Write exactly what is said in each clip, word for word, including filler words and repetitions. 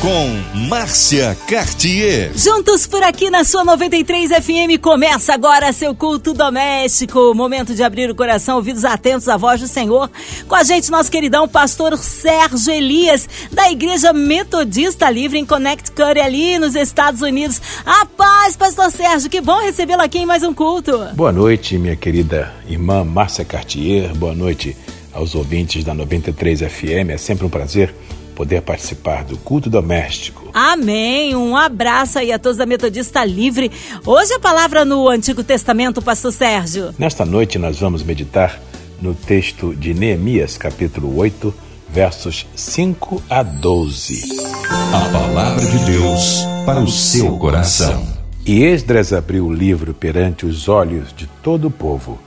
Com Márcia Cartier. Juntos por aqui na sua noventa e três F M. Começa agora seu culto doméstico. Momento de abrir o coração, ouvidos atentos à voz do Senhor. Com a gente, nosso queridão pastor Sérgio Elias, da Igreja Metodista Livre em Connecticut, ali nos Estados Unidos. A paz, pastor Sérgio, que bom recebê-lo aqui em mais um culto. Boa noite, minha querida irmã Márcia Cartier. Boa noite aos ouvintes da noventa e três F M. É sempre um prazer poder participar do culto doméstico. Amém! Um abraço aí a todos da Metodista Livre. Hoje a palavra no Antigo Testamento, pastor Sérgio. Nesta noite nós vamos meditar no texto de Neemias, capítulo oito, versos cinco a doze. A palavra de Deus para o seu coração. E Esdras abriu o livro perante os olhos de todo o povo,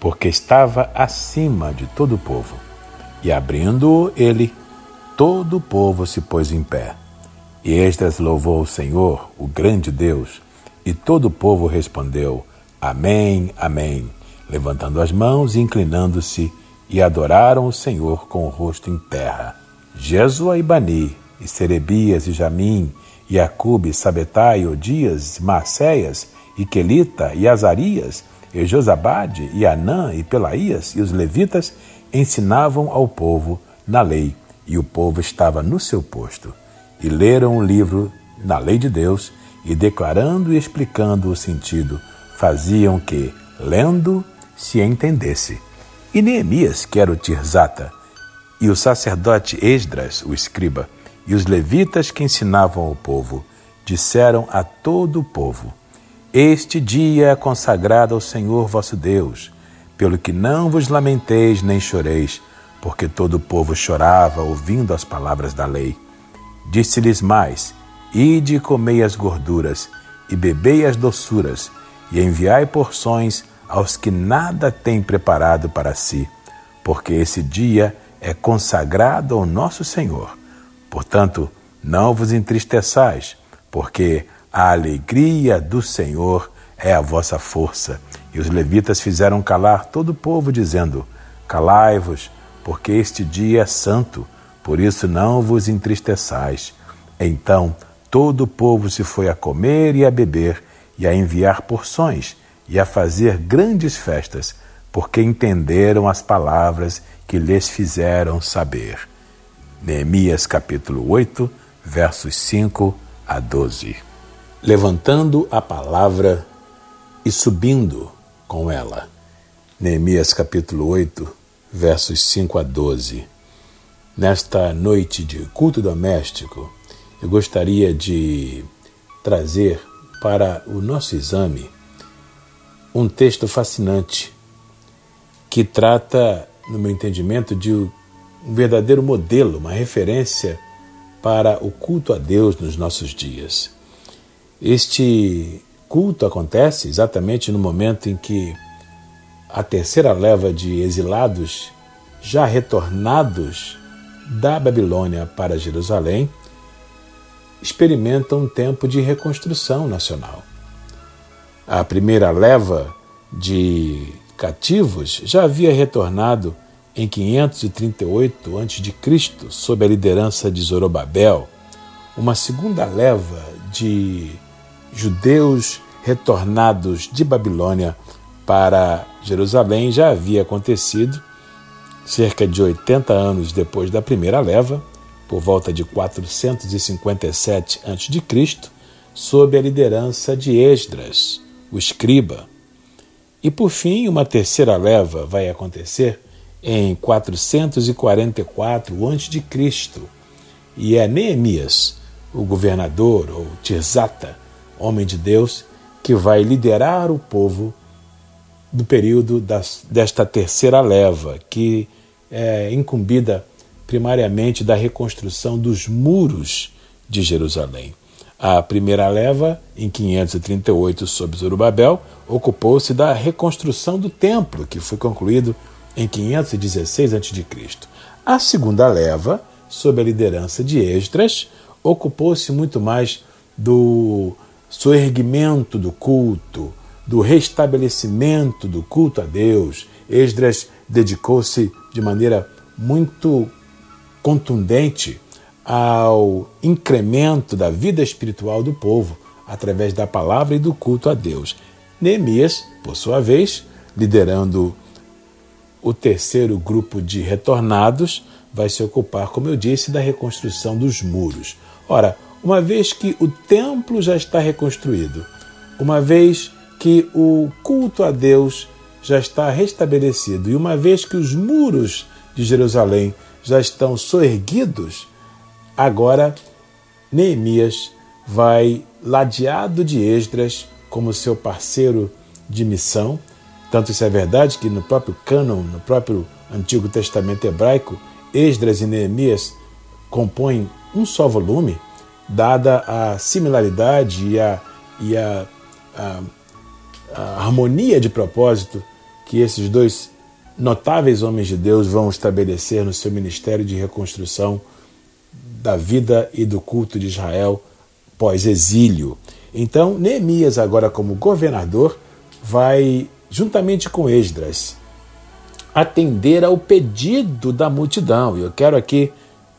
porque estava acima de todo o povo. E abrindo-o ele, todo o povo se pôs em pé. E Esdras louvou o Senhor, o grande Deus, e todo o povo respondeu, Amém, Amém, levantando as mãos e inclinando-se, e adoraram o Senhor com o rosto em terra. Jesua e Bani, e Serebias e Jamim, e Acube, Sabetai, Odias, Maceias, e Quelita, e Azarias, e Josabade, e Anã, e Pelaías, e os levitas ensinavam ao povo na lei. E o povo estava no seu posto, e leram o livro na lei de Deus, e declarando e explicando o sentido, faziam que, lendo, se entendesse. E Neemias, que era o Tirzata, e o sacerdote Esdras, o escriba, e os levitas que ensinavam o povo, disseram a todo o povo, Este dia é consagrado ao Senhor vosso Deus, pelo que não vos lamenteis nem choreis, porque todo o povo chorava, ouvindo as palavras da lei. Disse-lhes mais, Ide e comei as gorduras, e bebei as doçuras, e enviai porções aos que nada têm preparado para si, porque esse dia é consagrado ao nosso Senhor. Portanto, não vos entristeçais, porque a alegria do Senhor é a vossa força. E os levitas fizeram calar todo o povo, dizendo, Calai-vos, porque este dia é santo, por isso não vos entristeçais. Então todo o povo se foi a comer e a beber, e a enviar porções, e a fazer grandes festas, porque entenderam as palavras que lhes fizeram saber. Neemias capítulo oito, versos cinco a doze. Levantando a palavra e subindo com ela. Neemias capítulo oito, versos cinco a doze. Nesta noite de culto doméstico, eu gostaria de trazer para o nosso exame um texto fascinante que trata, no meu entendimento, de um verdadeiro modelo, uma referência para o culto a Deus nos nossos dias. Este culto acontece exatamente no momento em que a terceira leva de exilados já retornados da Babilônia para Jerusalém experimenta um tempo de reconstrução nacional. A primeira leva de cativos já havia retornado em quinhentos e trinta e oito antes de Cristo, sob a liderança de Zorobabel. Uma segunda leva de judeus retornados de Babilônia para Jerusalém já havia acontecido cerca de oitenta anos depois da primeira leva, por volta de quatrocentos e cinquenta e sete antes de Cristo, sob a liderança de Esdras, o escriba. E por fim, uma terceira leva vai acontecer em quatrocentos e quarenta e quatro antes de Cristo, e é Neemias, o governador, ou Tirzata, homem de Deus, que vai liderar o povo do período das, desta terceira leva, que é incumbida primariamente da reconstrução dos muros de Jerusalém. A primeira leva, em quinhentos e trinta e oito, sob Zorobabel, ocupou-se da reconstrução do templo, que foi concluído em quinhentos e dezesseis antes de Cristo. A segunda leva, sob a liderança de Esdras, ocupou-se muito mais do soerguimento do culto, do restabelecimento do culto a Deus, Esdras dedicou-se de maneira muito contundente ao incremento da vida espiritual do povo através da palavra e do culto a Deus. Neemias, por sua vez, liderando o terceiro grupo de retornados, vai se ocupar, como eu disse, da reconstrução dos muros. Ora, uma vez que o templo já está reconstruído, uma vez que o culto a Deus já está restabelecido e uma vez que os muros de Jerusalém já estão soerguidos, agora Neemias vai, ladeado de Esdras, como seu parceiro de missão. Tanto isso é verdade que no próprio cânon, no próprio Antigo Testamento hebraico, Esdras e Neemias compõem um só volume, dada a similaridade e a, e a, a, a harmonia de propósito que esses dois notáveis homens de Deus vão estabelecer no seu ministério de reconstrução da vida e do culto de Israel pós-exílio. Então, Neemias, agora como governador, vai, juntamente com Esdras, atender ao pedido da multidão. E eu quero aqui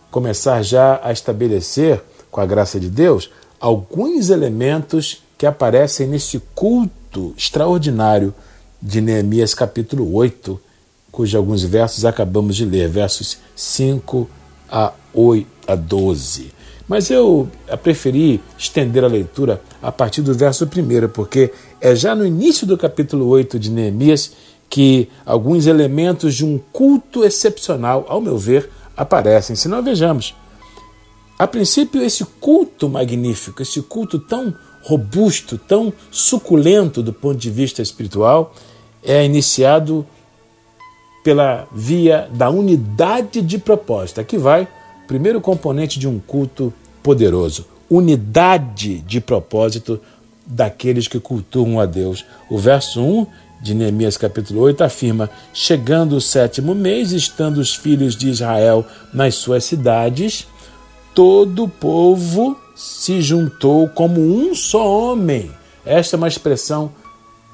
começar já a estabelecer, com a graça de Deus, alguns elementos que aparecem nesse culto extraordinário de Neemias capítulo oito, cujos alguns versos acabamos de ler, versos cinco a oito a doze. Mas eu preferi estender a leitura a partir do verso primeiro, porque é já no início do capítulo oito de Neemias que alguns elementos de um culto excepcional, ao meu ver, aparecem. Se não, vejamos. A princípio, esse culto magnífico, esse culto tão robusto, tão suculento do ponto de vista espiritual, é iniciado pela via da unidade de propósito. Aqui vai o primeiro componente de um culto poderoso, unidade de propósito daqueles que cultuam a Deus. O verso um de Neemias capítulo oito afirma: chegando o sétimo mês, estando os filhos de Israel nas suas cidades, todo o povo se juntou como um só homem. Esta é uma expressão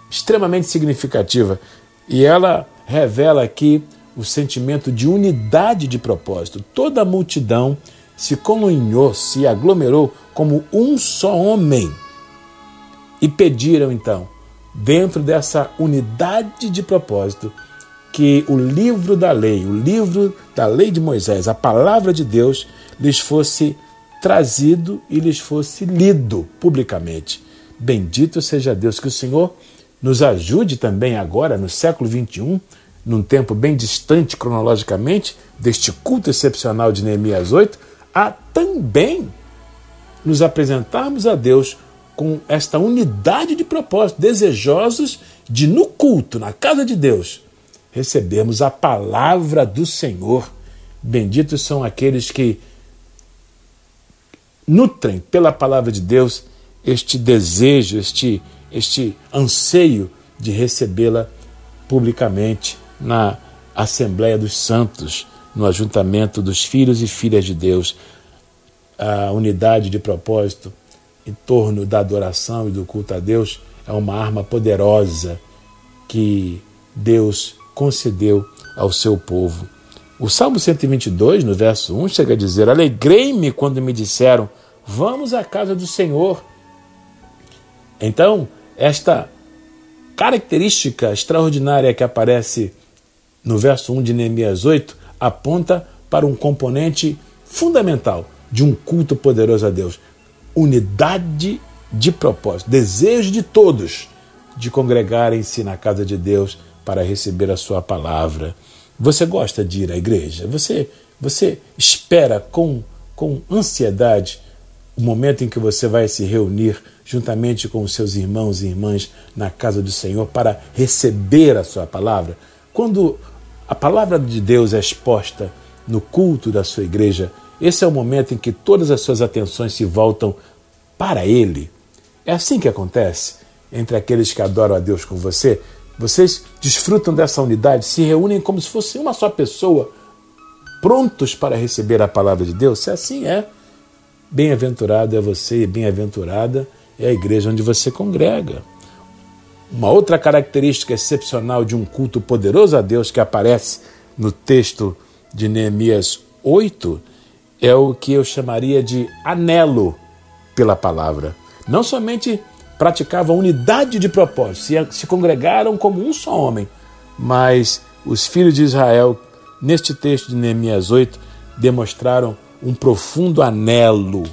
extremamente significativa e ela revela aqui o sentimento de unidade de propósito. Toda a multidão se comunhou, se aglomerou como um só homem e pediram então, dentro dessa unidade de propósito, que o livro da lei, o livro da lei de Moisés, a palavra de Deus, lhes fosse trazido e lhes fosse lido publicamente. Bendito seja Deus, que o Senhor nos ajude também agora, no século vinte e um, num tempo bem distante cronologicamente deste culto excepcional de Neemias oito, a também nos apresentarmos a Deus com esta unidade de propósito, desejosos de, no culto, na casa de Deus, recebemos a palavra do Senhor. Benditos são aqueles que nutrem pela palavra de Deus este desejo, este, este anseio de recebê-la publicamente na Assembleia dos Santos, no ajuntamento dos filhos e filhas de Deus. A unidade de propósito em torno da adoração e do culto a Deus é uma arma poderosa que Deus concedeu ao seu povo. O Salmo cento e vinte e dois, no verso um, chega a dizer: alegrei-me quando me disseram, vamos à casa do Senhor. Então, esta característica extraordinária que aparece no verso um de Neemias oito aponta para um componente fundamental de um culto poderoso a Deus: unidade de propósito, desejo de todos de congregarem-se na casa de Deus para receber a sua palavra. Você gosta de ir à igreja? Você, você espera com, com ansiedade o momento em que você vai se reunir juntamente com os seus irmãos e irmãs na casa do Senhor para receber a sua palavra? Quando a palavra de Deus é exposta no culto da sua igreja, esse é o momento em que todas as suas atenções se voltam para Ele. É assim que acontece entre aqueles que adoram a Deus com você. Vocês desfrutam dessa unidade, se reúnem como se fossem uma só pessoa, prontos para receber a palavra de Deus. Se assim é, bem-aventurado é você e bem-aventurada é a igreja onde você congrega. Uma outra característica excepcional de um culto poderoso a Deus que aparece no texto de Neemias oito é o que eu chamaria de anelo pela palavra. Não somente praticavam unidade de propósito, se congregaram como um só homem, mas os filhos de Israel, neste texto de Neemias oito, demonstraram um profundo anelo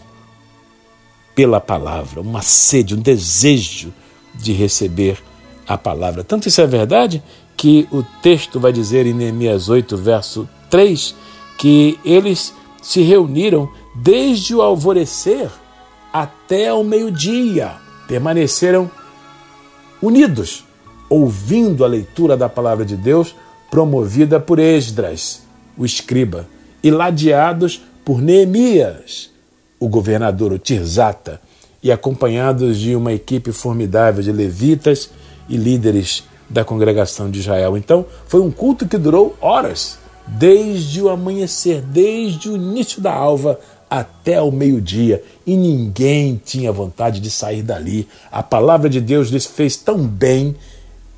pela palavra, uma sede, um desejo de receber a palavra. Tanto isso é verdade que o texto vai dizer em Neemias oito, verso três, que eles se reuniram desde o alvorecer até o meio-dia. Permaneceram unidos, ouvindo a leitura da palavra de Deus promovida por Esdras, o escriba, e ladeados por Neemias, o governador, o Tirzata, e acompanhados de uma equipe formidável de levitas e líderes da congregação de Israel. Então, foi um culto que durou horas, desde o amanhecer, desde o início da alva até o meio-dia, e ninguém tinha vontade de sair dali. A palavra de Deus lhes fez tão bem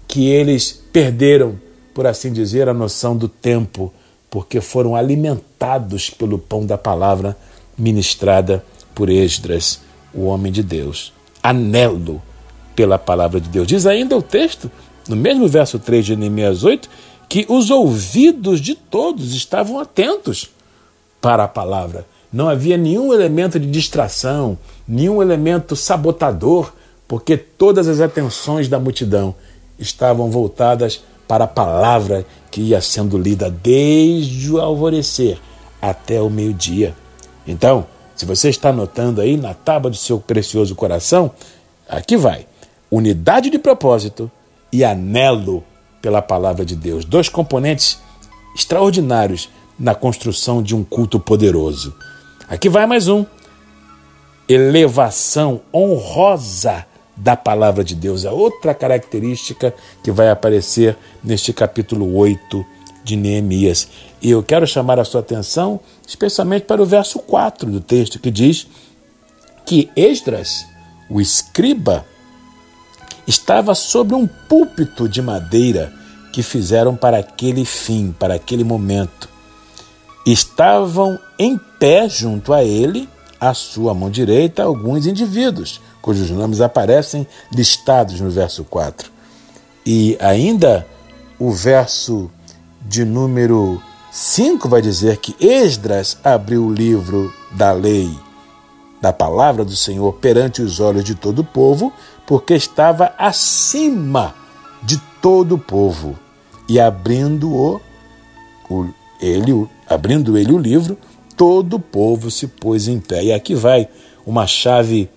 que eles perderam, por assim dizer, a noção do tempo, porque foram alimentados pelo pão da palavra ministrada por Esdras, o homem de Deus. Anelo pela palavra de Deus. Diz ainda o texto, no mesmo verso três de Neemias oito, que os ouvidos de todos estavam atentos para a palavra. Não havia nenhum elemento de distração, nenhum elemento sabotador, porque todas as atenções da multidão estavam voltadas para a palavra que ia sendo lida desde o alvorecer até o meio-dia. Então, se você está anotando aí na tábua do seu precioso coração, aqui vai: unidade de propósito e anelo pela palavra de Deus. Dois componentes extraordinários na construção de um culto poderoso. Aqui vai mais um: elevação honrosa da palavra de Deus. É outra característica que vai aparecer neste capítulo oito de Neemias. E eu quero chamar a sua atenção especialmente para o verso quatro do texto, que diz que Esdras, o escriba, estava sobre um púlpito de madeira que fizeram para aquele fim, para aquele momento. Estavam em pé junto a ele, à sua mão direita, alguns indivíduos, cujos nomes aparecem listados no verso quatro. E ainda o verso de número cinco vai dizer que Esdras abriu o livro da lei, da palavra do Senhor, perante os olhos de todo o povo, porque estava acima de todo o povo. E abrindo-o, o, ele, o, abrindo ele o livro, todo o povo se pôs em pé. E aqui vai uma chave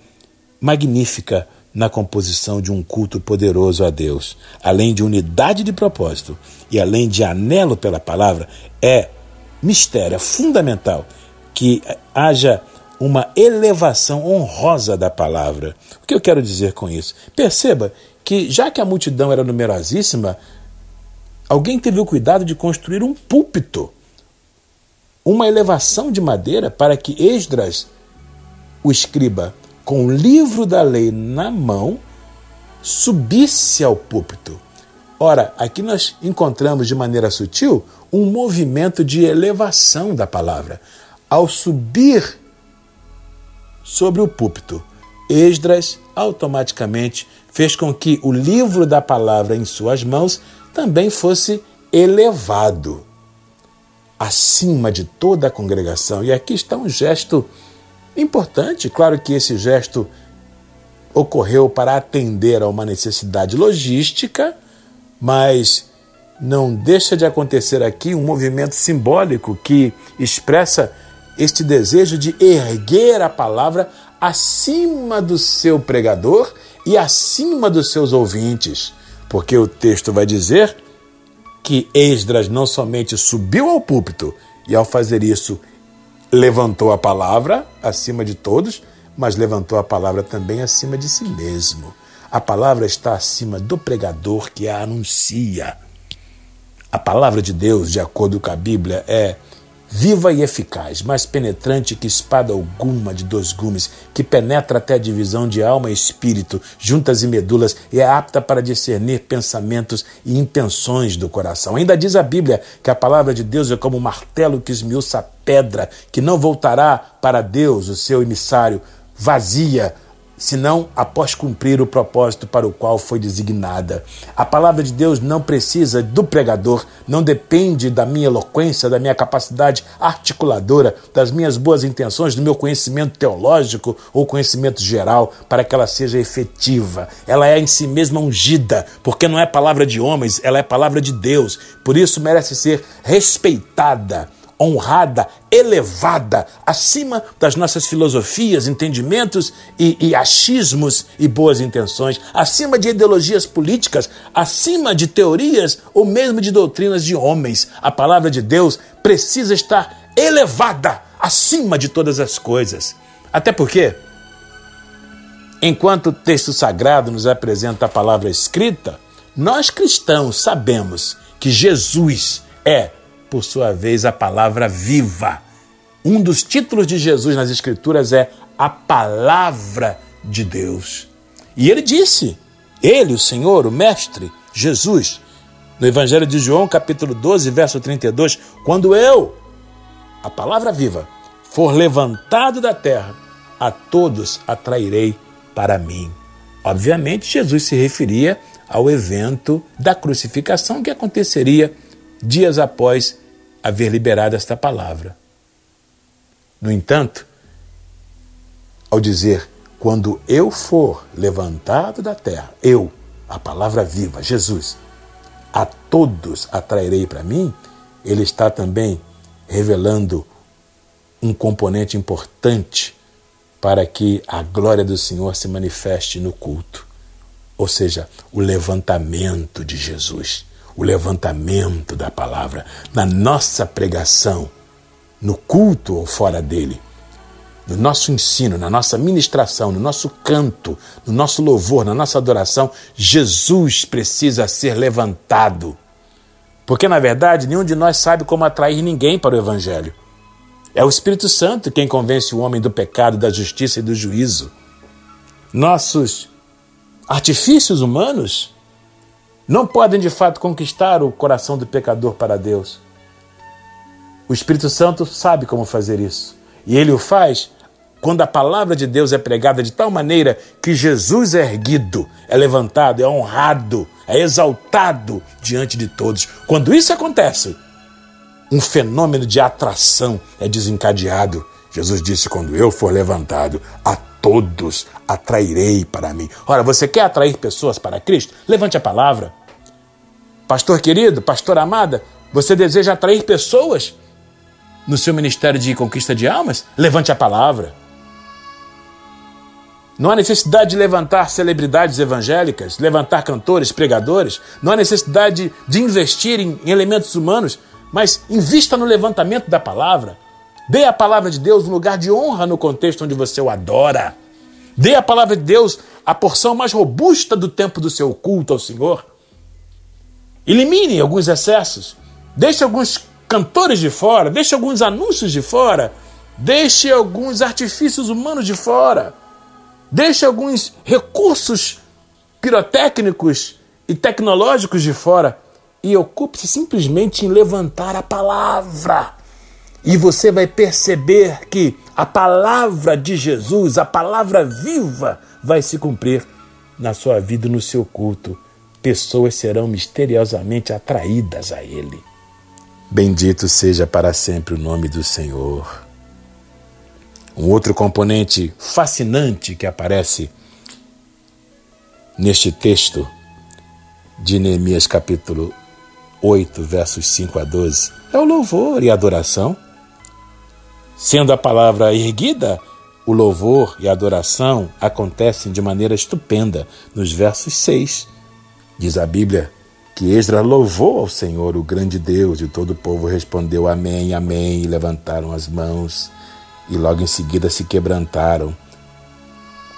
magnífica na composição de um culto poderoso a Deus. Além de unidade de propósito e além de anelo pela palavra, é mistério, é fundamental que haja uma elevação honrosa da palavra. O que eu quero dizer com isso? Perceba que, já que a multidão era numerosíssima, alguém teve o cuidado de construir um púlpito, uma elevação de madeira, para que Esdras, o escriba, com o livro da lei na mão, subisse ao púlpito. Ora, aqui nós encontramos de maneira sutil um movimento de elevação da palavra. Ao subir sobre o púlpito, Esdras automaticamente fez com que o livro da palavra em suas mãos também fosse elevado acima de toda a congregação. E aqui está um gesto importante. Claro que esse gesto ocorreu para atender a uma necessidade logística, mas não deixa de acontecer aqui um movimento simbólico que expressa este desejo de erguer a palavra acima do seu pregador e acima dos seus ouvintes, porque o texto vai dizer que Esdras não somente subiu ao púlpito e, ao fazer isso, levantou a palavra acima de todos, mas levantou a palavra também acima de si mesmo. A palavra está acima do pregador que a anuncia. A palavra de Deus, de acordo com a Bíblia, é viva e eficaz, mais penetrante que espada alguma de dois gumes, que penetra até a divisão de alma e espírito, juntas e medulas, e é apta para discernir pensamentos e intenções do coração. Ainda diz a Bíblia que a palavra de Deus é como um martelo que esmiuça a pedra, que não voltará para Deus, o seu emissário, vazia, senão após cumprir o propósito para o qual foi designada. A palavra de Deus não precisa do pregador, não depende da minha eloquência, da minha capacidade articuladora, das minhas boas intenções, do meu conhecimento teológico ou conhecimento geral, para que ela seja efetiva. Ela é em si mesma ungida, porque não é palavra de homens, ela é palavra de Deus. Por isso merece ser respeitada, honrada, elevada, acima das nossas filosofias, entendimentos e, e achismos e boas intenções, acima de ideologias políticas, acima de teorias ou mesmo de doutrinas de homens. A palavra de Deus precisa estar elevada, acima de todas as coisas. Até porque, enquanto o texto sagrado nos apresenta a palavra escrita, nós cristãos sabemos que Jesus é, por sua vez, a palavra viva. Um dos títulos de Jesus nas Escrituras é a palavra de Deus. E ele disse, ele, o Senhor, o Mestre, Jesus, no Evangelho de João, capítulo doze, verso trinta e dois, quando eu, a palavra viva, for levantado da terra, a todos atrairei para mim. Obviamente, Jesus se referia ao evento da crucificação que aconteceria dias após haver liberado esta palavra. No entanto, ao dizer, quando eu for levantado da terra, eu, a palavra viva, Jesus, a todos atrairei para mim, ele está também revelando um componente importante para que a glória do Senhor se manifeste no culto, ou seja, o levantamento de Jesus. O levantamento da palavra, na nossa pregação, no culto ou fora dele, no nosso ensino, na nossa ministração, no nosso canto, no nosso louvor, na nossa adoração, Jesus precisa ser levantado. Porque, na verdade, nenhum de nós sabe como atrair ninguém para o Evangelho. É o Espírito Santo quem convence o homem do pecado, da justiça e do juízo. Nossos artifícios humanos não podem, de fato, conquistar o coração do pecador para Deus. O Espírito Santo sabe como fazer isso. E ele o faz quando a palavra de Deus é pregada de tal maneira que Jesus é erguido, é levantado, é honrado, é exaltado diante de todos. Quando isso acontece, um fenômeno de atração é desencadeado. Jesus disse, quando eu for levantado, a todos atrairei para mim. Ora, você quer atrair pessoas para Cristo? Levante a palavra. Pastor querido, pastora amada, você deseja atrair pessoas no seu ministério de conquista de almas? Levante a palavra. Não há necessidade de levantar celebridades evangélicas, levantar cantores, pregadores. Não há necessidade de investir em elementos humanos, mas invista no levantamento da palavra. Dê a palavra de Deus um lugar de honra no contexto onde você o adora. Dê a palavra de Deus a porção mais robusta do tempo do seu culto ao Senhor. Elimine alguns excessos. Deixe alguns cantores de fora. Deixe alguns anúncios de fora. Deixe alguns artifícios humanos de fora. Deixe alguns recursos pirotécnicos e tecnológicos de fora. E ocupe-se simplesmente em levantar a palavra. E você vai perceber que a palavra de Jesus, a palavra viva, vai se cumprir na sua vida e no seu culto. Pessoas serão misteriosamente atraídas a ele. Bendito seja para sempre o nome do Senhor. Um outro componente fascinante que aparece neste texto de Neemias capítulo oito, versos cinco a doze, é o louvor e a adoração. Sendo a palavra erguida, o louvor e a adoração acontecem de maneira estupenda. Nos versos seis, diz a Bíblia que Esdras louvou ao Senhor, o grande Deus, e todo o povo respondeu amém, amém, e levantaram as mãos, e logo em seguida se quebrantaram,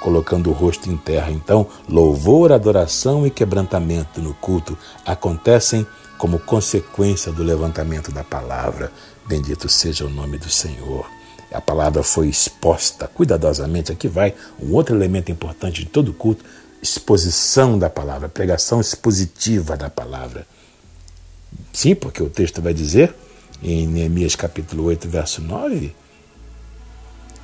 colocando o rosto em terra. Então, louvor, adoração e quebrantamento no culto acontecem como consequência do levantamento da palavra. Bendito seja o nome do Senhor. A palavra foi exposta cuidadosamente. Aqui vai um outro elemento importante de todo culto: exposição da palavra, pregação expositiva da palavra. Sim, porque o texto vai dizer em Neemias capítulo oito, verso nove,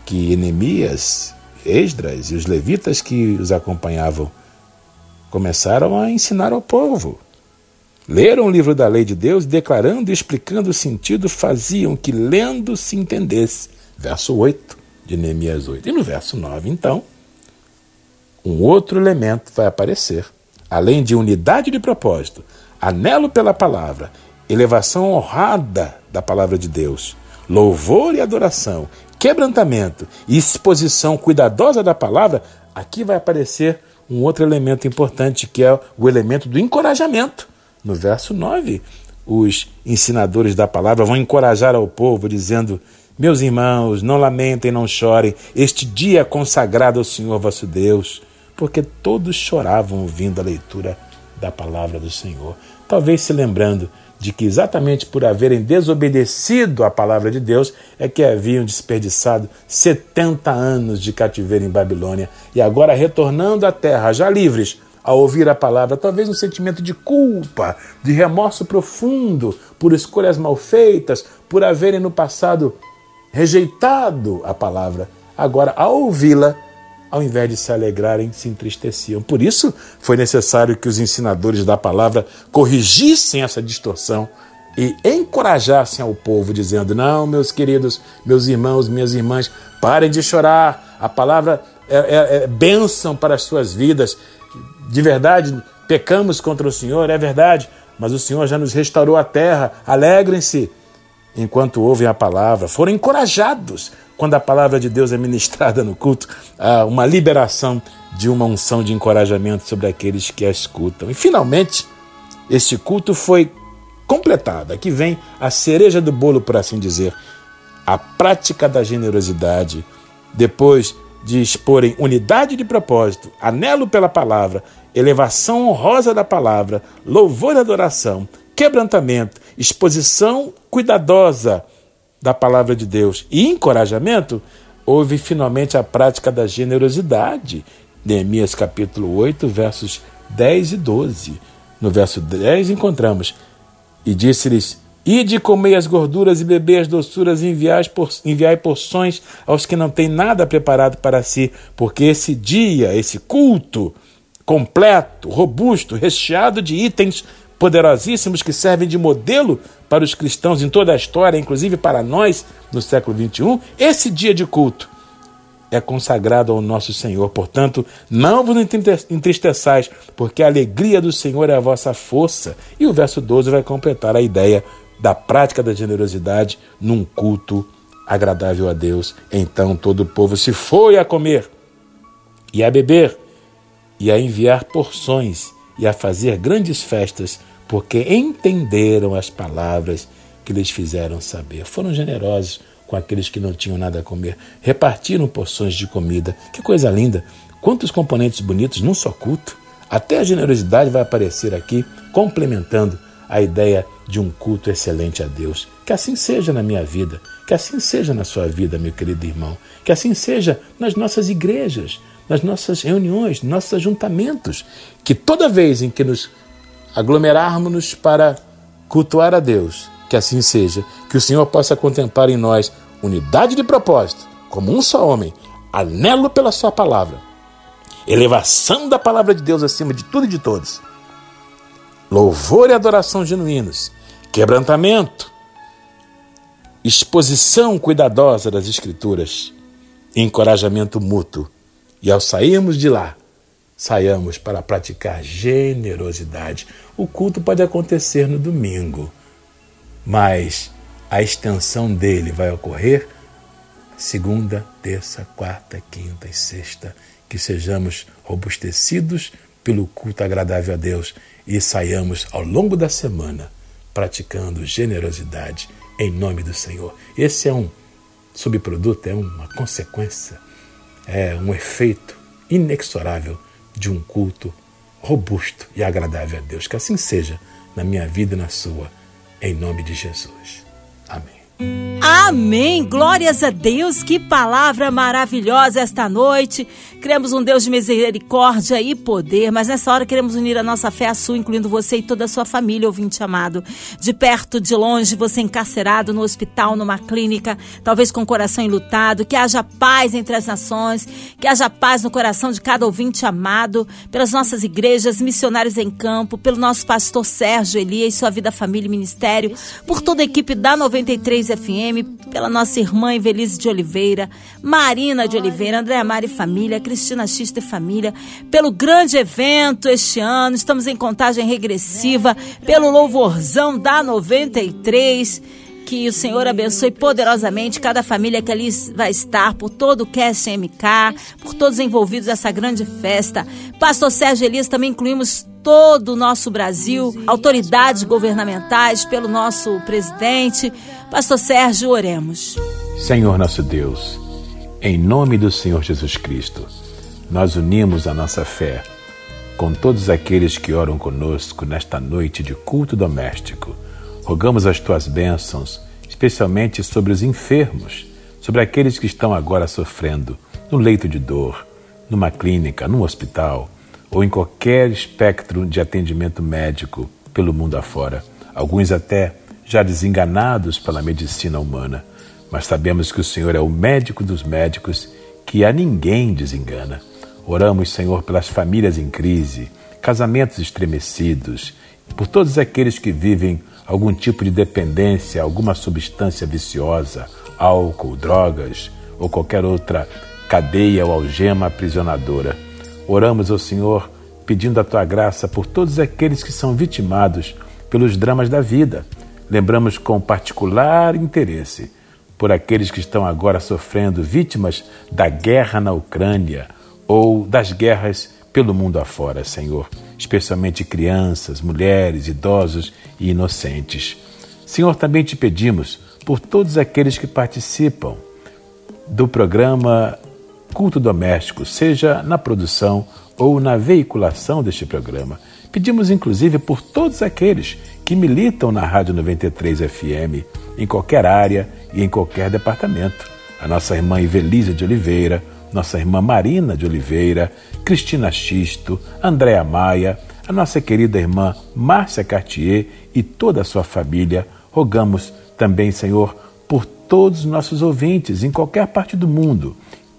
que Neemias, Esdras e os levitas que os acompanhavam começaram a ensinar ao povo. Leram o livro da lei de Deus, declarando e explicando o sentido, faziam que lendo se entendesse. Verso oito de Neemias oito. E no verso nove, então, um outro elemento vai aparecer. Além de unidade de propósito, anelo pela palavra, elevação honrada da palavra de Deus, louvor e adoração, quebrantamento e exposição cuidadosa da palavra, aqui vai aparecer um outro elemento importante, que é o elemento do encorajamento. No verso nove, os ensinadores da palavra vão encorajar ao povo, dizendo: meus irmãos, não lamentem, não chorem, este dia é consagrado ao Senhor vosso Deus, porque todos choravam ouvindo a leitura da palavra do Senhor. Talvez se lembrando de que exatamente por haverem desobedecido à palavra de Deus é que haviam desperdiçado setenta anos de cativeiro em Babilônia, e agora retornando à terra, já livres, ao ouvir a palavra, talvez um sentimento de culpa, de remorso profundo por escolhas mal feitas, por haverem no passado rejeitado a palavra. Agora, ao ouvi-la, ao invés de se alegrarem, se entristeciam. Por isso, foi necessário que os ensinadores da palavra corrigissem essa distorção e encorajassem ao povo, dizendo: não, meus queridos, meus irmãos, minhas irmãs, parem de chorar, a palavra é, é, é bênção para as suas vidas. De verdade, pecamos contra o Senhor, é verdade, mas o Senhor já nos restaurou a terra, alegrem-se enquanto ouvem a palavra. Foram encorajados quando a palavra de Deus é ministrada no culto, há uma liberação de uma unção de encorajamento sobre aqueles que a escutam. E finalmente, esse culto foi completado. Aqui vem a cereja do bolo, por assim dizer, a prática da generosidade, depois de exporem unidade de propósito, anelo pela palavra, elevação honrosa da palavra, louvor e adoração, quebrantamento, exposição cuidadosa da palavra de Deus e encorajamento, houve finalmente a prática da generosidade. Neemias capítulo oito, versos dez e doze. No verso dez encontramos: e disse-lhes: ide, comei as gorduras e bebei as doçuras, e enviai, por, enviai porções aos que não têm nada preparado para si, porque esse dia, esse culto completo, robusto, recheado de itens poderosíssimos que servem de modelo para os cristãos em toda a história, inclusive para nós no século vinte e um, esse dia de culto é consagrado ao nosso Senhor. Portanto, não vos entristeçais, porque a alegria do Senhor é a vossa força. E o verso doze vai completar a ideia da prática da generosidade num culto agradável a Deus. Então todo o povo se foi a comer e a beber e a enviar porções e a fazer grandes festas, porque entenderam as palavras que lhes fizeram saber. Foram generosos com aqueles que não tinham nada a comer, repartiram porções de comida. Que coisa linda! Quantos componentes bonitos num só culto! Até a generosidade vai aparecer aqui, complementando a ideia de um culto excelente a Deus. Que assim seja na minha vida, que assim seja na sua vida, meu querido irmão, que assim seja nas nossas igrejas, nas nossas reuniões, nossos ajuntamentos, que toda vez em que nos aglomerarmos para cultuar a Deus, que assim seja, que o Senhor possa contemplar em nós unidade de propósito, como um só homem, anelo pela sua palavra, elevação da palavra de Deus acima de tudo e de todos, louvor e adoração genuínos, quebrantamento, exposição cuidadosa das Escrituras, encorajamento mútuo. E ao sairmos de lá, saiamos para praticar generosidade. O culto pode acontecer no domingo, mas a extensão dele vai ocorrer segunda, terça, quarta, quinta e sexta. Que sejamos robustecidos pelo culto agradável a Deus e saiamos ao longo da semana praticando generosidade em nome do Senhor. Esse é um subproduto, é uma consequência, é um efeito inexorável de um culto robusto e agradável a Deus. Que assim seja na minha vida e na sua, em nome de Jesus. Amém. Amém! Glórias a Deus, que palavra maravilhosa esta noite. Queremos um Deus de misericórdia e poder, mas nessa hora queremos unir a nossa fé à sua, incluindo você e toda a sua família, ouvinte amado. De perto, de longe, você encarcerado no hospital, numa clínica, talvez com o coração enlutado, que haja paz entre as nações, que haja paz no coração de cada ouvinte amado, pelas nossas igrejas, missionários em campo, pelo nosso pastor Sérgio Elias, sua vida, família e ministério, por toda a equipe da noventa e três F M, pela nossa irmã Evelise de Oliveira, Marina de Oliveira, Andréa Mari e família, Cristina Xista e família, pelo grande evento este ano, estamos em contagem regressiva, pelo louvorzão da noventa e três, que o Senhor abençoe poderosamente cada família que ali vai estar, por todo o Cast M K, por todos envolvidos nessa grande festa. Pastor Sérgio Elias, também incluímos todo o nosso Brasil, autoridades governamentais, pelo nosso presidente. Pastor Sérgio, oremos. Senhor nosso Deus, em nome do Senhor Jesus Cristo, nós unimos a nossa fé com todos aqueles que oram conosco nesta noite de culto doméstico. Rogamos as tuas bênçãos, especialmente sobre os enfermos, sobre aqueles que estão agora sofrendo no leito de dor, numa clínica, num hospital, ou em qualquer espectro de atendimento médico pelo mundo afora, alguns até já desenganados pela medicina humana. Mas sabemos que o Senhor é o médico dos médicos, que a ninguém desengana. Oramos, Senhor, pelas famílias em crise, casamentos estremecidos, por todos aqueles que vivem algum tipo de dependência, alguma substância viciosa, álcool, drogas ou qualquer outra cadeia ou algema aprisionadora. Oramos ao Senhor pedindo a tua graça por todos aqueles que são vitimados pelos dramas da vida. Lembramos com particular interesse por aqueles que estão agora sofrendo vítimas da guerra na Ucrânia ou das guerras pelo mundo afora, Senhor, especialmente crianças, mulheres, idosos e inocentes. Senhor, também te pedimos por todos aqueles que participam do programa Culto Doméstico, seja na produção ou na veiculação deste programa. Pedimos, inclusive, por todos aqueles que militam na Rádio noventa e três F M, em qualquer área e em qualquer departamento. A nossa irmã Evelise de Oliveira, nossa irmã Marina de Oliveira, Cristina Xisto, Andréa Maia, a nossa querida irmã Márcia Cartier e toda a sua família. Rogamos também, Senhor, por todos os nossos ouvintes em qualquer parte do mundo,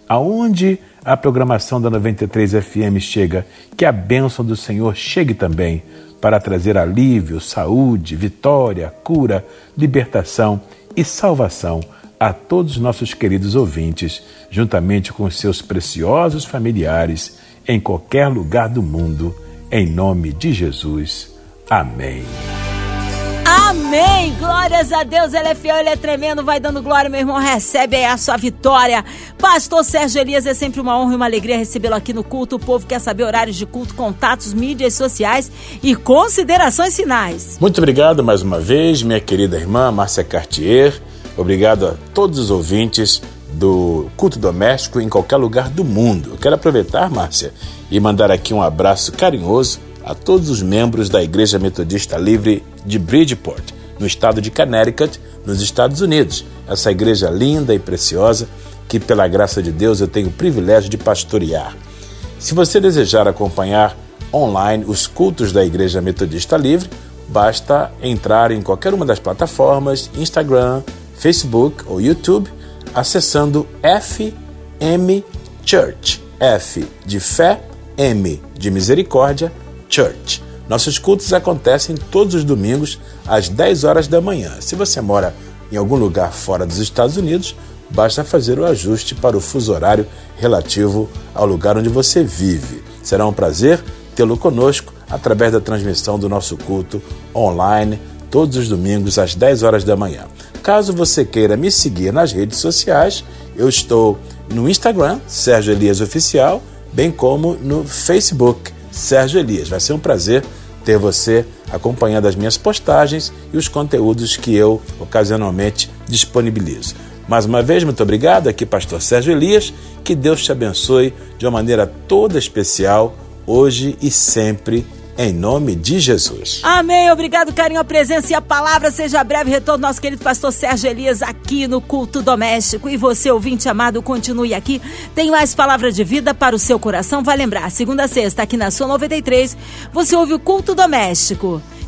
aonde a programação da noventa e três F M chega, que a bênção do Senhor chegue também para trazer alívio, saúde, vitória, cura, libertação e salvação a todos os nossos queridos ouvintes, juntamente com os seus preciosos familiares, em qualquer lugar do mundo, em nome de Jesus. Amém. Amém, glórias a Deus, ele é fiel, ele é tremendo, vai dando glória, meu irmão, recebe aí a sua vitória. Pastor Sérgio Elias, é sempre uma honra e uma alegria recebê-lo aqui no culto. O povo quer saber horários de culto, contatos, mídias sociais e considerações finais. Muito obrigado mais uma vez, minha querida irmã Márcia Cartier. Obrigado a todos os ouvintes do Culto Doméstico em qualquer lugar do mundo. Eu quero aproveitar, Márcia, e mandar aqui um abraço carinhoso a todos os membros da Igreja Metodista Livre de Bridgeport, no estado de Connecticut, nos Estados Unidos. Essa igreja linda e preciosa que, pela graça de Deus, eu tenho o privilégio de pastorear. Se você desejar acompanhar online os cultos da Igreja Metodista Livre, basta entrar em qualquer uma das plataformas, Instagram, Facebook ou YouTube, acessando F M Church. F de fé, M de misericórdia, Church. Nossos cultos acontecem todos os domingos às dez horas da manhã. Se você mora em algum lugar fora dos Estados Unidos, basta fazer o ajuste para o fuso horário relativo ao lugar onde você vive. Será um prazer tê-lo conosco através da transmissão do nosso culto online, todos os domingos às dez horas da manhã. Caso você queira me seguir nas redes sociais, eu estou no Instagram, Sérgio Elias Oficial, bem como no Facebook, Sérgio Elias. Vai ser um prazer ter você acompanhando as minhas postagens e os conteúdos que eu ocasionalmente disponibilizo. Mais uma vez, muito obrigado. Aqui, pastor Sérgio Elias. Que Deus te abençoe de uma maneira toda especial, hoje e sempre, em nome de Jesus. Amém. Obrigado, carinho, a presença e a palavra. Seja breve retorno, nosso querido pastor Sérgio Elias, aqui no Culto Doméstico. E você, ouvinte amado, continue aqui. Tem mais palavra de vida para o seu coração. Vai lembrar, segunda a sexta, aqui na sua noventa e três, você ouve o Culto Doméstico.